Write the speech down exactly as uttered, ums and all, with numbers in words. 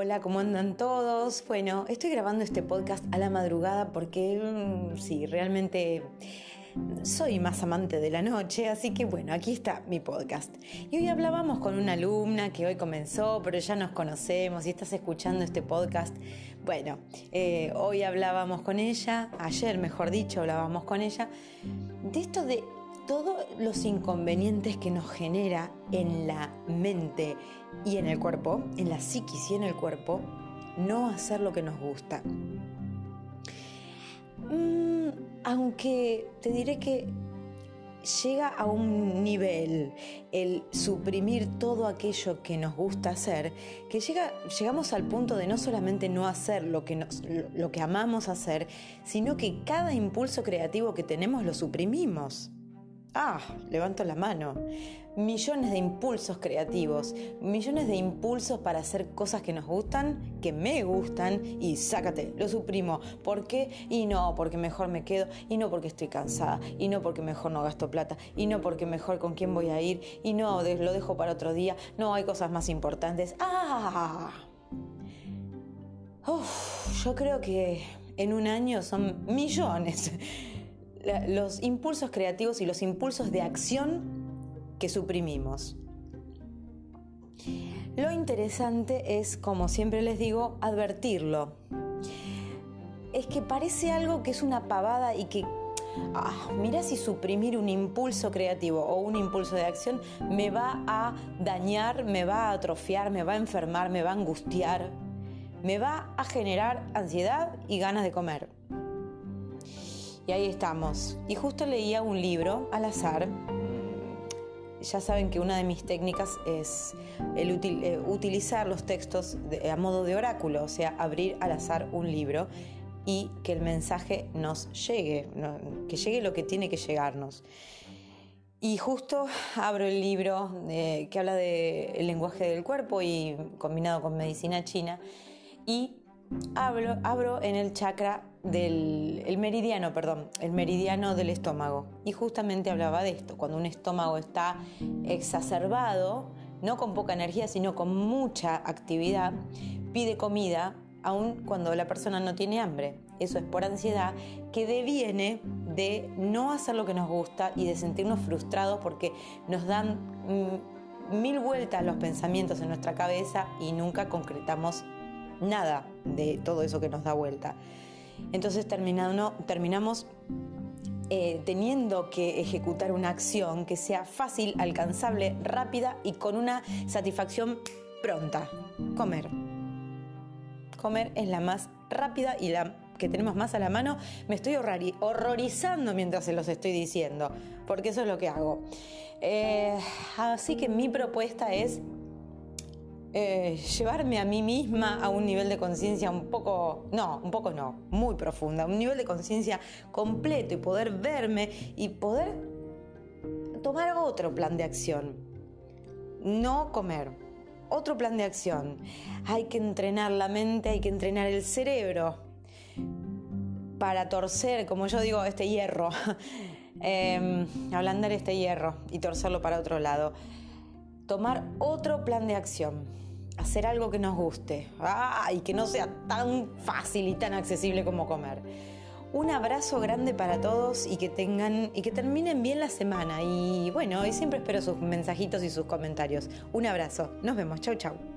hola, ¿cómo andan todos? Bueno, estoy grabando este podcast a la madrugada porque mmm, sí, realmente soy más amante de la noche, así que bueno, aquí está mi podcast. Y hoy hablábamos con una alumna que hoy comenzó, pero ya nos conocemos y estás escuchando este podcast. Bueno, eh, hoy hablábamos con ella, ayer mejor dicho, hablábamos con ella de esto de todos los inconvenientes que nos genera en la mente y en el cuerpo, en la psiquis y en el cuerpo, no hacer lo que nos gusta. Mm, aunque te diré que llega a un nivel el suprimir todo aquello que nos gusta hacer, que llega, llegamos al punto de no solamente no hacer lo que, nos, lo que amamos hacer, sino que cada impulso creativo que tenemos lo suprimimos. Ah, levanto la mano. Millones de impulsos creativos, millones de impulsos para hacer cosas que nos gustan, que me gustan, y sácate, lo suprimo. ¿Por qué? Y no, porque mejor me quedo, y no porque estoy cansada, y no porque mejor no gasto plata, y no porque mejor con quién voy a ir, y no, lo dejo para otro día, no, hay cosas más importantes. ¡Ah! Uf, yo creo que en un año son millones los impulsos creativos y los impulsos de acción que suprimimos. Lo interesante es, como siempre les digo, advertirlo. Es que parece algo que es una pavada y que, ah, mirá si suprimir un impulso creativo o un impulso de acción me va a dañar, me va a atrofiar, me va a enfermar, me va a angustiar, me va a generar ansiedad y ganas de comer. Y ahí estamos. Y justo leía un libro al azar. Ya saben que una de mis técnicas es el util, eh, utilizar los textos de, a modo de oráculo, o sea, abrir al azar un libro y que el mensaje nos llegue, no, que llegue lo que tiene que llegarnos. Y justo abro el libro eh, que habla del lenguaje del cuerpo y combinado con medicina china y Abro, abro en el chakra del el meridiano, perdón, el meridiano del estómago. Y justamente hablaba de esto, cuando un estómago está exacerbado, no con poca energía, sino con mucha actividad, pide comida, aun cuando la persona no tiene hambre. Eso es por ansiedad, que deviene de no hacer lo que nos gusta y de sentirnos frustrados porque nos dan mm, mil vueltas los pensamientos en nuestra cabeza y nunca concretamos nada de todo eso que nos da vuelta. Entonces terminando, terminamos eh, teniendo que ejecutar una acción que sea fácil, alcanzable, rápida y con una satisfacción pronta. Comer. Comer es la más rápida y la que tenemos más a la mano. Me estoy horrorizando mientras se los estoy diciendo, porque eso es lo que hago. Eh, así que mi propuesta es Eh, llevarme a mí misma a un nivel de conciencia un poco, no, un poco no, muy profunda, un nivel de conciencia completo y poder verme y poder tomar otro plan de acción. No comer, otro plan de acción. Hay que entrenar la mente, hay que entrenar el cerebro para torcer, como yo digo, este hierro, eh, ablandar este hierro y torcerlo para otro lado. Tomar otro plan de acción, hacer algo que nos guste, ¡ah! Y que no sea tan fácil y tan accesible como comer. Un abrazo grande para todos y que tengan y que terminen bien la semana. Y bueno, y siempre espero sus mensajitos y sus comentarios. Un abrazo, nos vemos, chau chau.